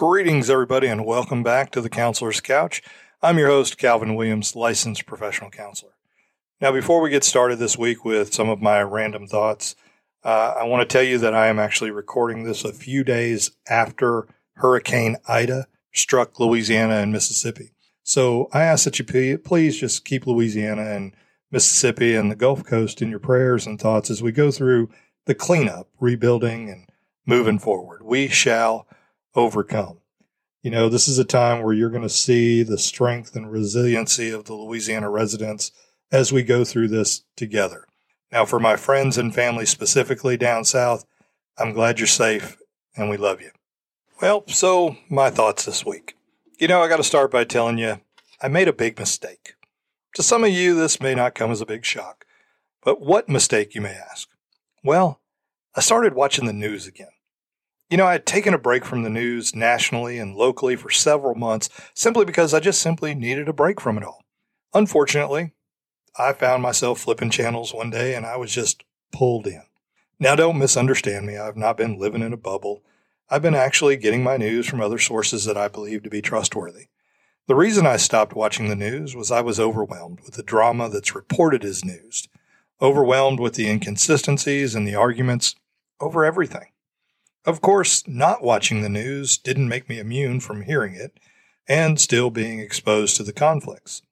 Greetings, everybody, and welcome back to The Counselor's Couch. I'm your host, Calvin Williams, licensed professional counselor. Now, before we get started this week with some of my random thoughts, I want to tell you that I am actually recording this a few days after Hurricane Ida struck Louisiana and Mississippi. So I ask that you please just keep Louisiana and Mississippi and the Gulf Coast in your prayers and thoughts as we go through the cleanup, rebuilding, and moving forward. We shall overcome. You know, this is a time where you're going to see the strength and resiliency of the Louisiana residents as we go through this together. Now, for my friends and family specifically down south, I'm glad you're safe and we love you. Well, so my thoughts this week. You know, I got to start by telling you, I made a big mistake. To some of you, this may not come as a big shock, but what mistake, you may ask? Well, I started watching the news again. You know, I had taken a break from the news nationally and locally for several months simply because I just simply needed a break from it all. Unfortunately, I found myself flipping channels one day and I was just pulled in. Now, don't misunderstand me. I've not been living in a bubble. I've been actually getting my news from other sources that I believe to be trustworthy. The reason I stopped watching the news was I was overwhelmed with the drama that's reported as news, overwhelmed with the inconsistencies and the arguments over everything. Of course, not watching the news didn't make me immune from hearing it and still being exposed to the conflicts.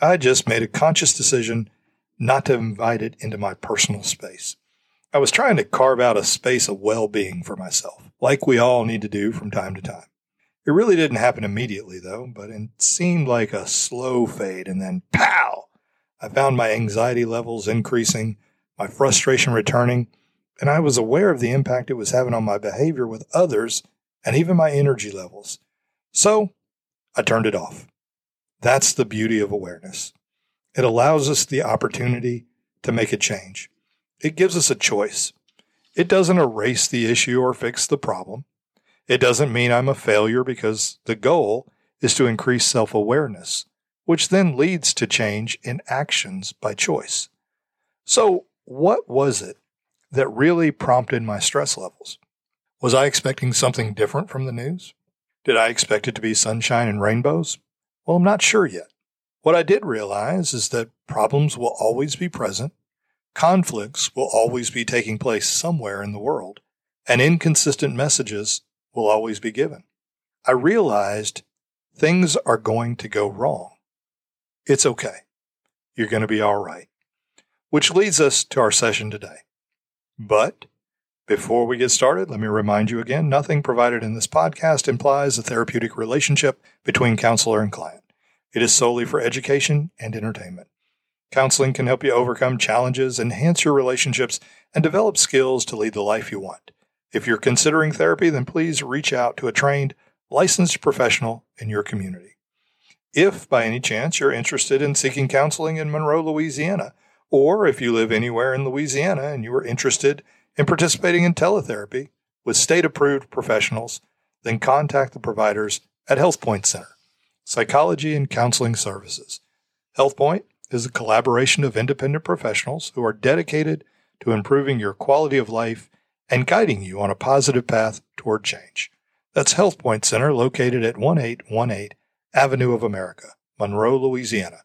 I just made a conscious decision not to invite it into my personal space. I was trying to carve out a space of well-being for myself, like we all need to do from time to time. It really didn't happen immediately, though, but it seemed like a slow fade, and then pow! I found my anxiety levels increasing, my frustration returning, and I was aware of the impact it was having on my behavior with others and even my energy levels. So I turned it off. That's the beauty of awareness. It allows us the opportunity to make a change. It gives us a choice. It doesn't erase the issue or fix the problem. It doesn't mean I'm a failure because the goal is to increase self-awareness, which then leads to change in actions by choice. So what was it that really prompted my stress levels? Was I expecting something different from the news? Did I expect it to be sunshine and rainbows? Well, I'm not sure yet. What I did realize is that problems will always be present, conflicts will always be taking place somewhere in the world, and inconsistent messages will always be given. I realized things are going to go wrong. It's okay. You're going to be all right. Which leads us to our session today. But before we get started, let me remind you again, nothing provided in this podcast implies a therapeutic relationship between counselor and client. It is solely for education and entertainment. Counseling can help you overcome challenges, enhance your relationships, and develop skills to lead the life you want. If you're considering therapy, then please reach out to a trained, licensed professional in your community. If, by any chance, you're interested in seeking counseling in Monroe, Louisiana, or if you live anywhere in Louisiana and you are interested in participating in teletherapy with state-approved professionals, then contact the providers at HealthPoint Center, Psychology and Counseling Services. HealthPoint is a collaboration of independent professionals who are dedicated to improving your quality of life and guiding you on a positive path toward change. That's HealthPoint Center, located at 1818 Avenue of America, Monroe, Louisiana.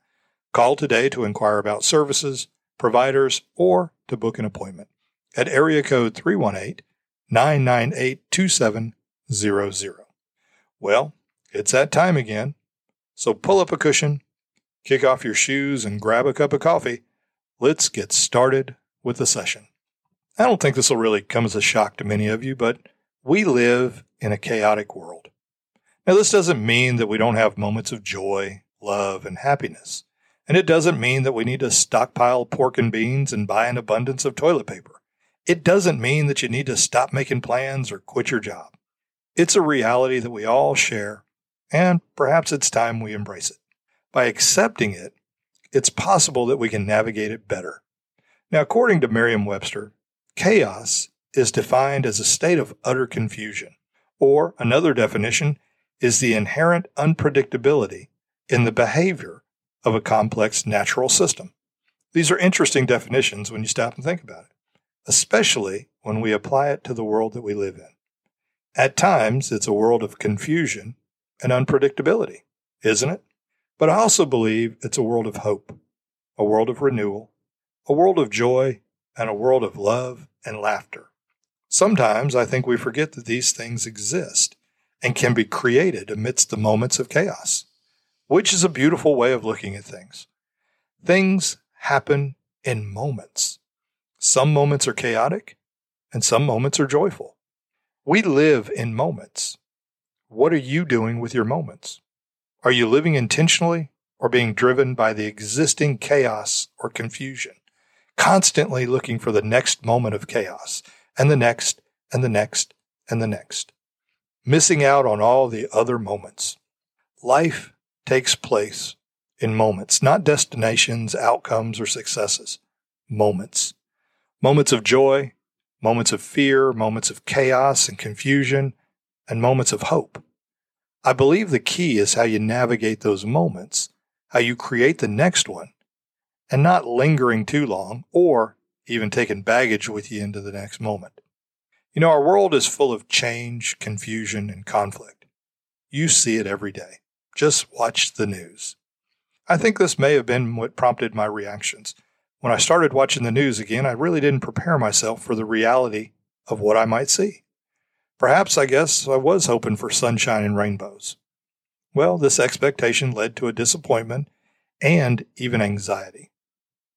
Call today to inquire about services, providers, or to book an appointment at area code 318-998-2700. Well, it's that time again, so pull up a cushion, kick off your shoes, and grab a cup of coffee. Let's get started with the session. I don't think this will really come as a shock to many of you, but we live in a chaotic world. Now, this doesn't mean that we don't have moments of joy, love, and happiness. And it doesn't mean that we need to stockpile pork and beans and buy an abundance of toilet paper. It doesn't mean that you need to stop making plans or quit your job. It's a reality that we all share, and perhaps it's time we embrace it. By accepting it, it's possible that we can navigate it better. Now, according to Merriam-Webster, chaos is defined as a state of utter confusion, or another definition is the inherent unpredictability in the behavior of a complex natural system. These are interesting definitions when you stop and think about it, especially when we apply it to the world that we live in. At times, it's a world of confusion and unpredictability, isn't it? But I also believe it's a world of hope, a world of renewal, a world of joy, and a world of love and laughter. Sometimes I think we forget that these things exist and can be created amidst the moments of chaos, which is a beautiful way of looking at things. Things happen in moments. Some moments are chaotic, and some moments are joyful. We live in moments. What are you doing with your moments? Are you living intentionally or being driven by the existing chaos or confusion, constantly looking for the next moment of chaos, and the next, and the next, and the next, missing out on all the other moments? Life takes place in moments, not destinations, outcomes, or successes. Moments. Moments of joy, moments of fear, moments of chaos and confusion, and moments of hope. I believe the key is how you navigate those moments, how you create the next one, and not lingering too long or even taking baggage with you into the next moment. You know, our world is full of change, confusion, and conflict. You see it every day. Just watch the news. I think this may have been what prompted my reactions. When I started watching the news again, I really didn't prepare myself for the reality of what I might see. Perhaps, I guess, I was hoping for sunshine and rainbows. Well, this expectation led to a disappointment and even anxiety.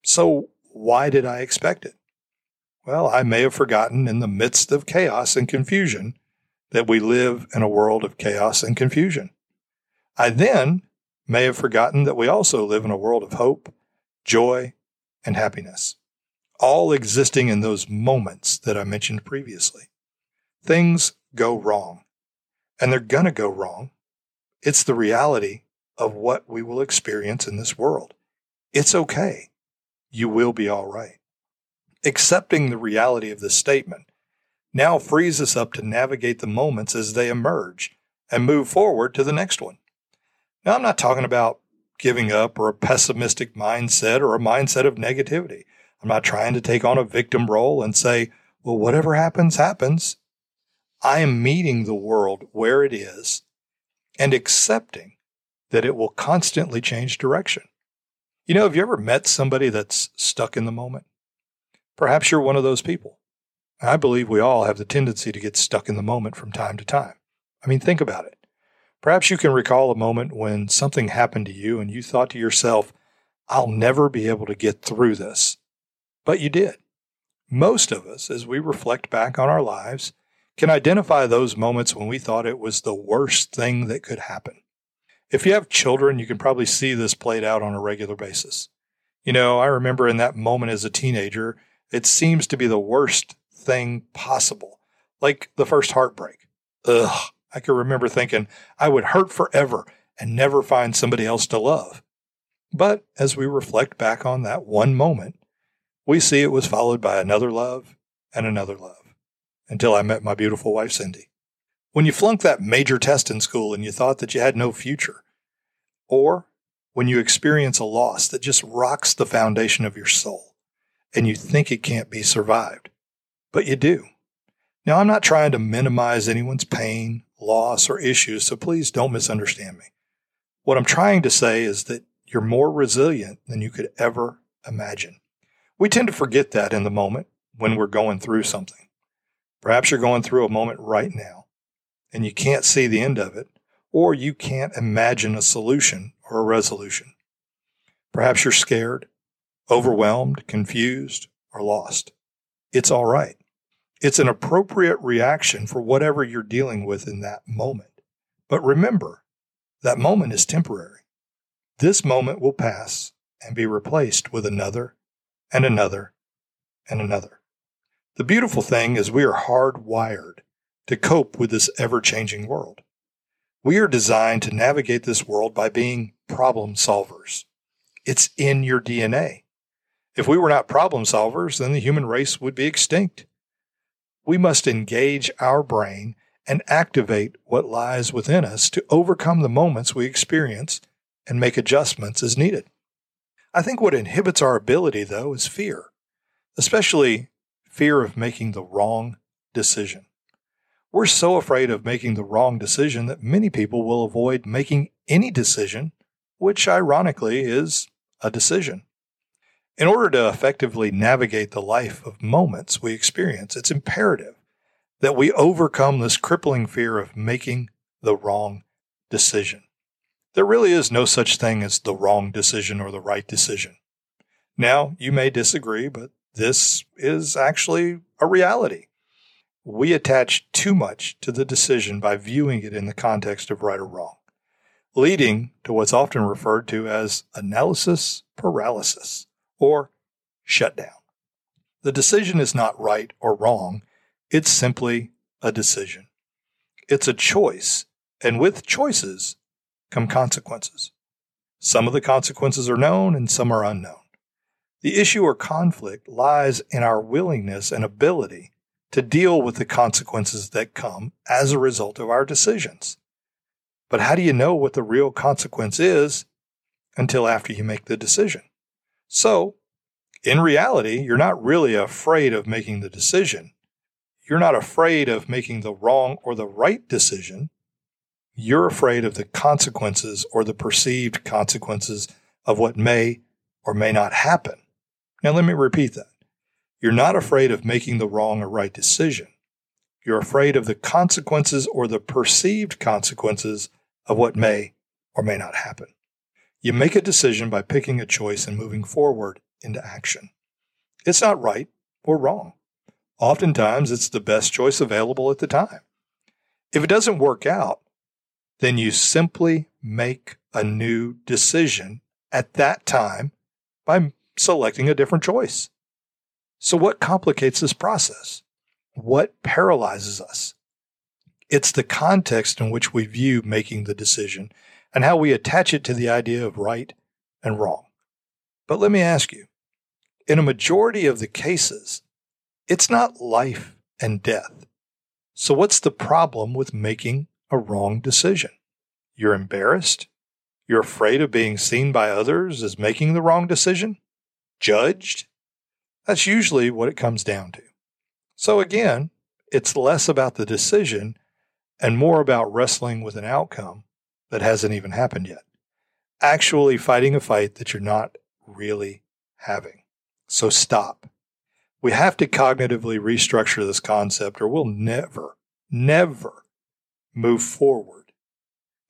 So why did I expect it? Well, I may have forgotten in the midst of chaos and confusion that we live in a world of chaos and confusion. I then may have forgotten that we also live in a world of hope, joy, and happiness, all existing in those moments that I mentioned previously. Things go wrong, and they're going to go wrong. It's the reality of what we will experience in this world. It's okay. You will be all right. Accepting the reality of this statement now frees us up to navigate the moments as they emerge and move forward to the next one. Now, I'm not talking about giving up or a pessimistic mindset or a mindset of negativity. I'm not trying to take on a victim role and say, well, whatever happens, happens. I am meeting the world where it is and accepting that it will constantly change direction. You know, have you ever met somebody that's stuck in the moment? Perhaps you're one of those people. I believe we all have the tendency to get stuck in the moment from time to time. I mean, think about it. Perhaps you can recall a moment when something happened to you and you thought to yourself, I'll never be able to get through this. But you did. Most of us, as we reflect back on our lives, can identify those moments when we thought it was the worst thing that could happen. If you have children, you can probably see this played out on a regular basis. You know, I remember in that moment as a teenager, it seems to be the worst thing possible, like the first heartbreak. Ugh, I can remember thinking I would hurt forever and never find somebody else to love. But as we reflect back on that one moment, we see it was followed by another love and another love. Until I met my beautiful wife, Cindy. When you flunked that major test in school and you thought that you had no future, or when you experience a loss that just rocks the foundation of your soul and you think it can't be survived, but you do. Now, I'm not trying to minimize anyone's pain, loss, or issues, so please don't misunderstand me. What I'm trying to say is that you're more resilient than you could ever imagine. We tend to forget that in the moment when we're going through something. Perhaps you're going through a moment right now, and you can't see the end of it, or you can't imagine a solution or a resolution. Perhaps you're scared, overwhelmed, confused, or lost. It's all right. It's an appropriate reaction for whatever you're dealing with in that moment. But remember, that moment is temporary. This moment will pass and be replaced with another and another and another. The beautiful thing is we are hardwired to cope with this ever-changing world. We are designed to navigate this world by being problem solvers. It's in your DNA. If we were not problem solvers, then the human race would be extinct. We must engage our brain and activate what lies within us to overcome the moments we experience and make adjustments as needed. I think what inhibits our ability, though, is fear, especially fear of making the wrong decision. We're so afraid of making the wrong decision that many people will avoid making any decision, which ironically is a decision. In order to effectively navigate the life of moments we experience, it's imperative that we overcome this crippling fear of making the wrong decision. There really is no such thing as the wrong decision or the right decision. Now, you may disagree, but this is actually a reality. We attach too much to the decision by viewing it in the context of right or wrong, leading to what's often referred to as analysis paralysis or shutdown. The decision is not right or wrong. It's simply a decision. It's a choice, and with choices come consequences. Some of the consequences are known and some are unknown. The issue or conflict lies in our willingness and ability to deal with the consequences that come as a result of our decisions. But how do you know what the real consequence is until after you make the decision? So, in reality, you're not really afraid of making the decision. You're not afraid of making the wrong or the right decision. You're afraid of the consequences or the perceived consequences of what may or may not happen. Now, let me repeat that. You're not afraid of making the wrong or right decision. You're afraid of the consequences or the perceived consequences of what may or may not happen. You make a decision by picking a choice and moving forward into action. It's not right or wrong. Oftentimes, it's the best choice available at the time. If it doesn't work out, then you simply make a new decision at that time by selecting a different choice. So what complicates this process? What paralyzes us? It's the context in which we view making the decision and how we attach it to the idea of right and wrong. But let me ask you, in a majority of the cases, it's not life and death. So what's the problem with making a wrong decision? You're embarrassed? You're afraid of being seen by others as making the wrong decision? Judged? That's usually what it comes down to. So again, it's less about the decision and more about wrestling with an outcome that hasn't even happened yet. Actually fighting a fight that you're not really having. So stop. We have to cognitively restructure this concept or we'll never move forward.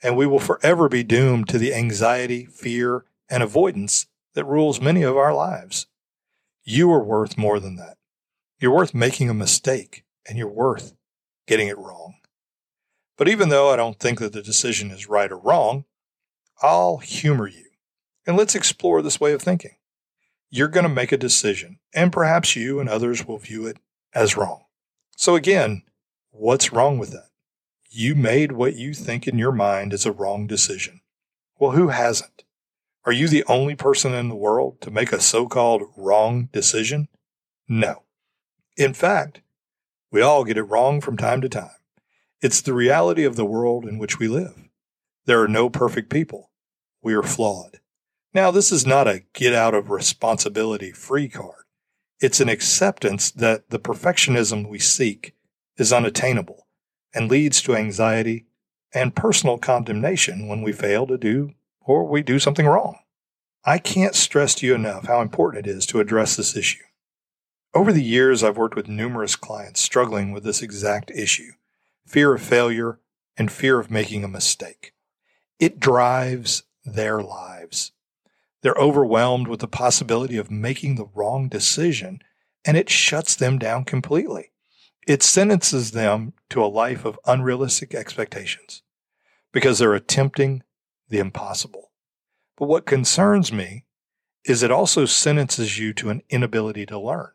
And we will forever be doomed to the anxiety, fear, and avoidance that rules many of our lives. You are worth more than that. You're worth making a mistake, and you're worth getting it wrong. But even though I don't think that the decision is right or wrong, I'll humor you. And let's explore this way of thinking. You're going to make a decision, and perhaps you and others will view it as wrong. So again, what's wrong with that? You made what you think in your mind is a wrong decision. Well, who hasn't? Are you the only person in the world to make a so-called wrong decision? No. In fact, we all get it wrong from time to time. It's the reality of the world in which we live. There are no perfect people. We are flawed. Now, this is not a get-out-of-responsibility-free card. It's an acceptance that the perfectionism we seek is unattainable and leads to anxiety and personal condemnation when we fail to do or we do something wrong. I can't stress to you enough how important it is to address this issue. Over the years, I've worked with numerous clients struggling with this exact issue, fear of failure and fear of making a mistake. It drives their lives. They're overwhelmed with the possibility of making the wrong decision, and it shuts them down completely. It sentences them to a life of unrealistic expectations because they're attempting the impossible. But what concerns me is it also sentences you to an inability to learn.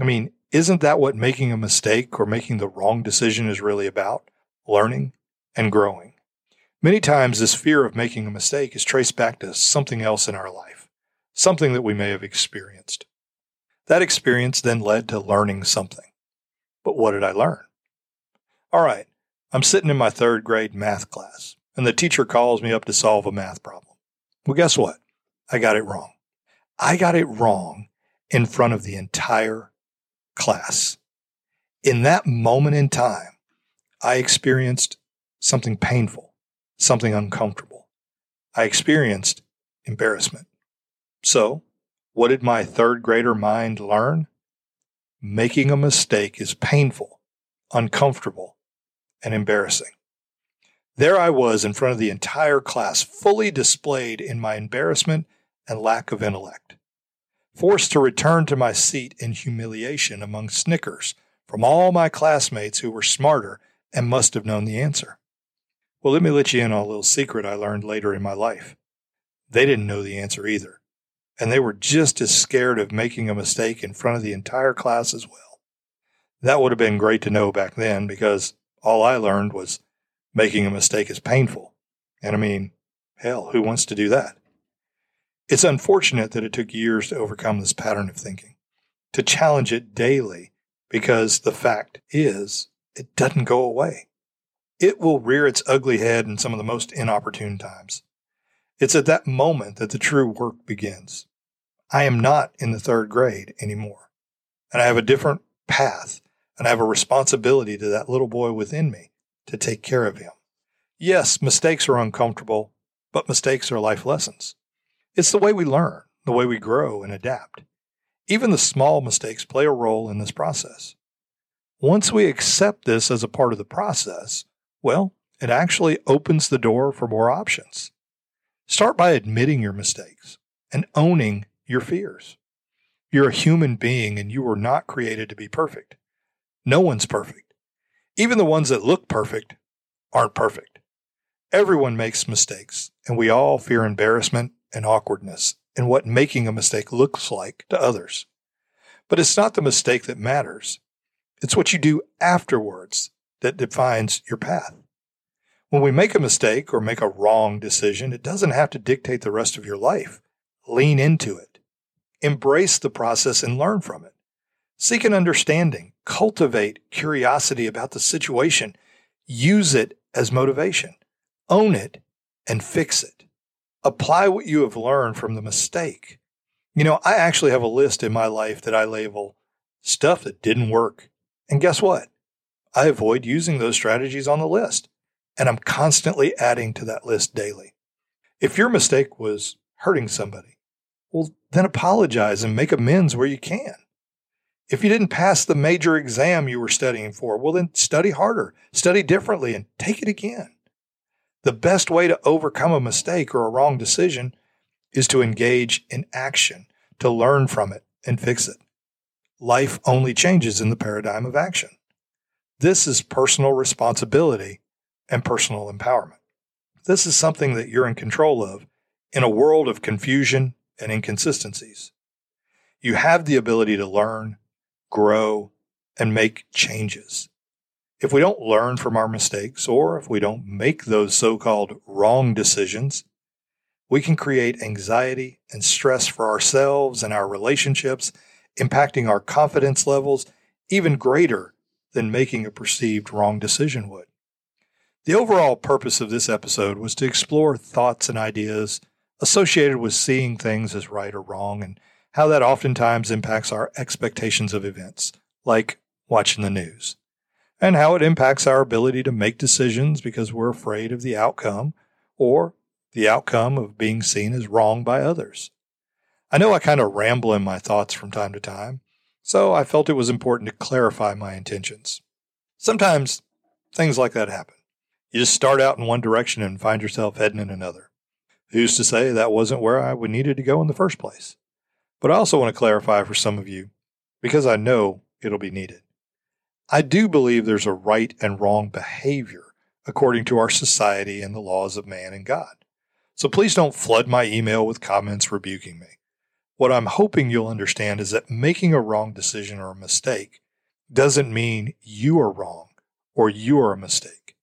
I mean, isn't that what making a mistake or making the wrong decision is really about? Learning and growing. Many times this fear of making a mistake is traced back to something else in our life, something that we may have experienced. That experience then led to learning something. But what did I learn? All right, I'm sitting in my third grade math class, and the teacher calls me up to solve a math problem. Well, guess what? I got it wrong. I got it wrong in front of the entire class. In that moment in time, I experienced something painful, something uncomfortable. I experienced embarrassment. So, what did my third grader mind learn? Making a mistake is painful, uncomfortable, and embarrassing. There I was in front of the entire class, fully displayed in my embarrassment and lack of intellect, forced to return to my seat in humiliation among snickers from all my classmates who were smarter and must have known the answer. Well, let me let you in on a little secret I learned later in my life. They didn't know the answer either, and they were just as scared of making a mistake in front of the entire class as well. That would have been great to know back then, because all I learned was making a mistake is painful. And I mean, hell, who wants to do that? It's unfortunate that it took years to overcome this pattern of thinking, to challenge it daily, because the fact is, it doesn't go away. It will rear its ugly head in some of the most inopportune times. It's at that moment that the true work begins. I am not in the third grade anymore, and I have a different path, and I have a responsibility to that little boy within me to take care of him. Yes, mistakes are uncomfortable, but mistakes are life lessons. It's the way we learn, the way we grow and adapt. Even the small mistakes play a role in this process. Once we accept this as a part of the process, well, it actually opens the door for more options. Start by admitting your mistakes and owning your fears. You're a human being and you were not created to be perfect. No one's perfect. Even the ones that look perfect aren't perfect. Everyone makes mistakes, and we all fear embarrassment and awkwardness and what making a mistake looks like to others. But it's not the mistake that matters. It's what you do afterwards that defines your path. When we make a mistake or make a wrong decision, it doesn't have to dictate the rest of your life. Lean into it. Embrace the process and learn from it. Seek an understanding. Cultivate curiosity about the situation. Use it as motivation. Own it and fix it. Apply what you have learned from the mistake. You know, I actually have a list in my life that I label stuff that didn't work. And guess what? I avoid using those strategies on the list. And I'm constantly adding to that list daily. If your mistake was hurting somebody, well, then apologize and make amends where you can. If you didn't pass the major exam you were studying for, well, then study harder, study differently, and take it again. The best way to overcome a mistake or a wrong decision is to engage in action, to learn from it and fix it. Life only changes in the paradigm of action. This is personal responsibility and personal empowerment. This is something that you're in control of in a world of confusion and inconsistencies. You have the ability to learn, grow, and make changes. If we don't learn from our mistakes, or if we don't make those so-called wrong decisions, we can create anxiety and stress for ourselves and our relationships, impacting our confidence levels even greater than making a perceived wrong decision would. The overall purpose of this episode was to explore thoughts and ideas associated with seeing things as right or wrong and how that oftentimes impacts our expectations of events, like watching the news, and how it impacts our ability to make decisions because we're afraid of the outcome or the outcome of being seen as wrong by others. I know I kind of ramble in my thoughts from time to time, so I felt it was important to clarify my intentions. Sometimes things like that happen. You just start out in one direction and find yourself heading in another. Who's to say that wasn't where I needed to go in the first place? But I also want to clarify for some of you, because I know it'll be needed. I do believe there's a right and wrong behavior according to our society and the laws of man and God. So please don't flood my email with comments rebuking me. What I'm hoping you'll understand is that making a wrong decision or a mistake doesn't mean you are wrong or you are a mistake.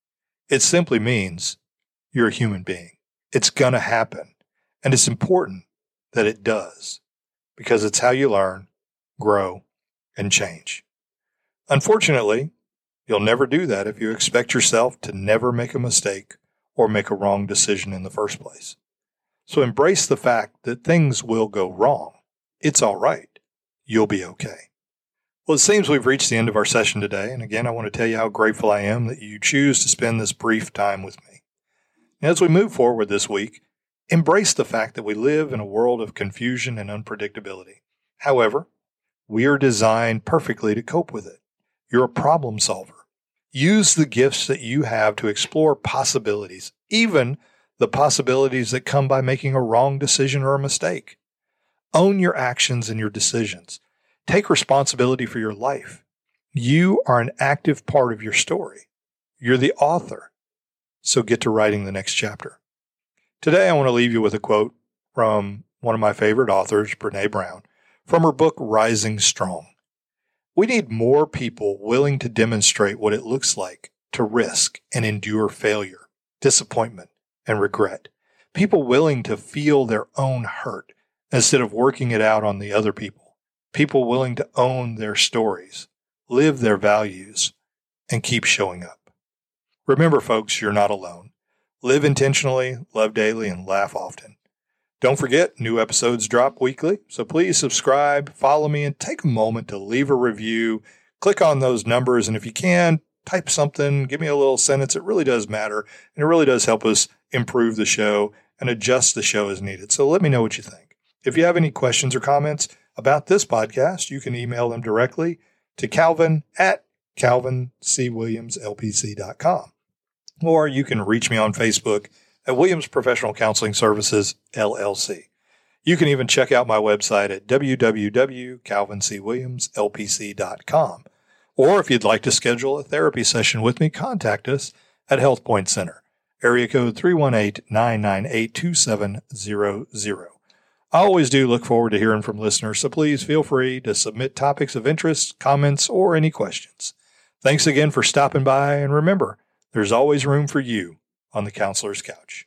It simply means you're a human being. It's going to happen. And it's important that it does, because it's how you learn, grow, and change. Unfortunately, you'll never do that if you expect yourself to never make a mistake or make a wrong decision in the first place. So embrace the fact that things will go wrong. It's all right. You'll be okay. Well, it seems we've reached the end of our session today. And again, I want to tell you how grateful I am that you choose to spend this brief time with me. And as we move forward this week, embrace the fact that we live in a world of confusion and unpredictability. However, we are designed perfectly to cope with it. You're a problem solver. Use the gifts that you have to explore possibilities, even the possibilities that come by making a wrong decision or a mistake. Own your actions and your decisions. Take responsibility for your life. You are an active part of your story. You're the author. So get to writing the next chapter. Today, I want to leave you with a quote from one of my favorite authors, Brené Brown, from her book, Rising Strong. We need more people willing to demonstrate what it looks like to risk and endure failure, disappointment, and regret. People willing to feel their own hurt instead of working it out on the other people. People willing to own their stories, live their values, and keep showing up. Remember, folks, you're not alone. Live intentionally, love daily, and laugh often. Don't forget, new episodes drop weekly, so please subscribe, follow me, and take a moment to leave a review. Click on those numbers, and if you can, type something, give me a little sentence. It really does matter, and it really does help us improve the show and adjust the show as needed. So let me know what you think. If you have any questions or comments about this podcast, you can email them directly to calvin@calvincwilliamslpc.com. Or you can reach me on Facebook at Williams Professional Counseling Services, LLC. You can even check out my website at www.calvincwilliamslpc.com. Or if you'd like to schedule a therapy session with me, contact us at HealthPoint Center, area code 318-998-2700. I always do look forward to hearing from listeners, so please feel free to submit topics of interest, comments, or any questions. Thanks again for stopping by, and remember, there's always room for you on the Counselor's Couch.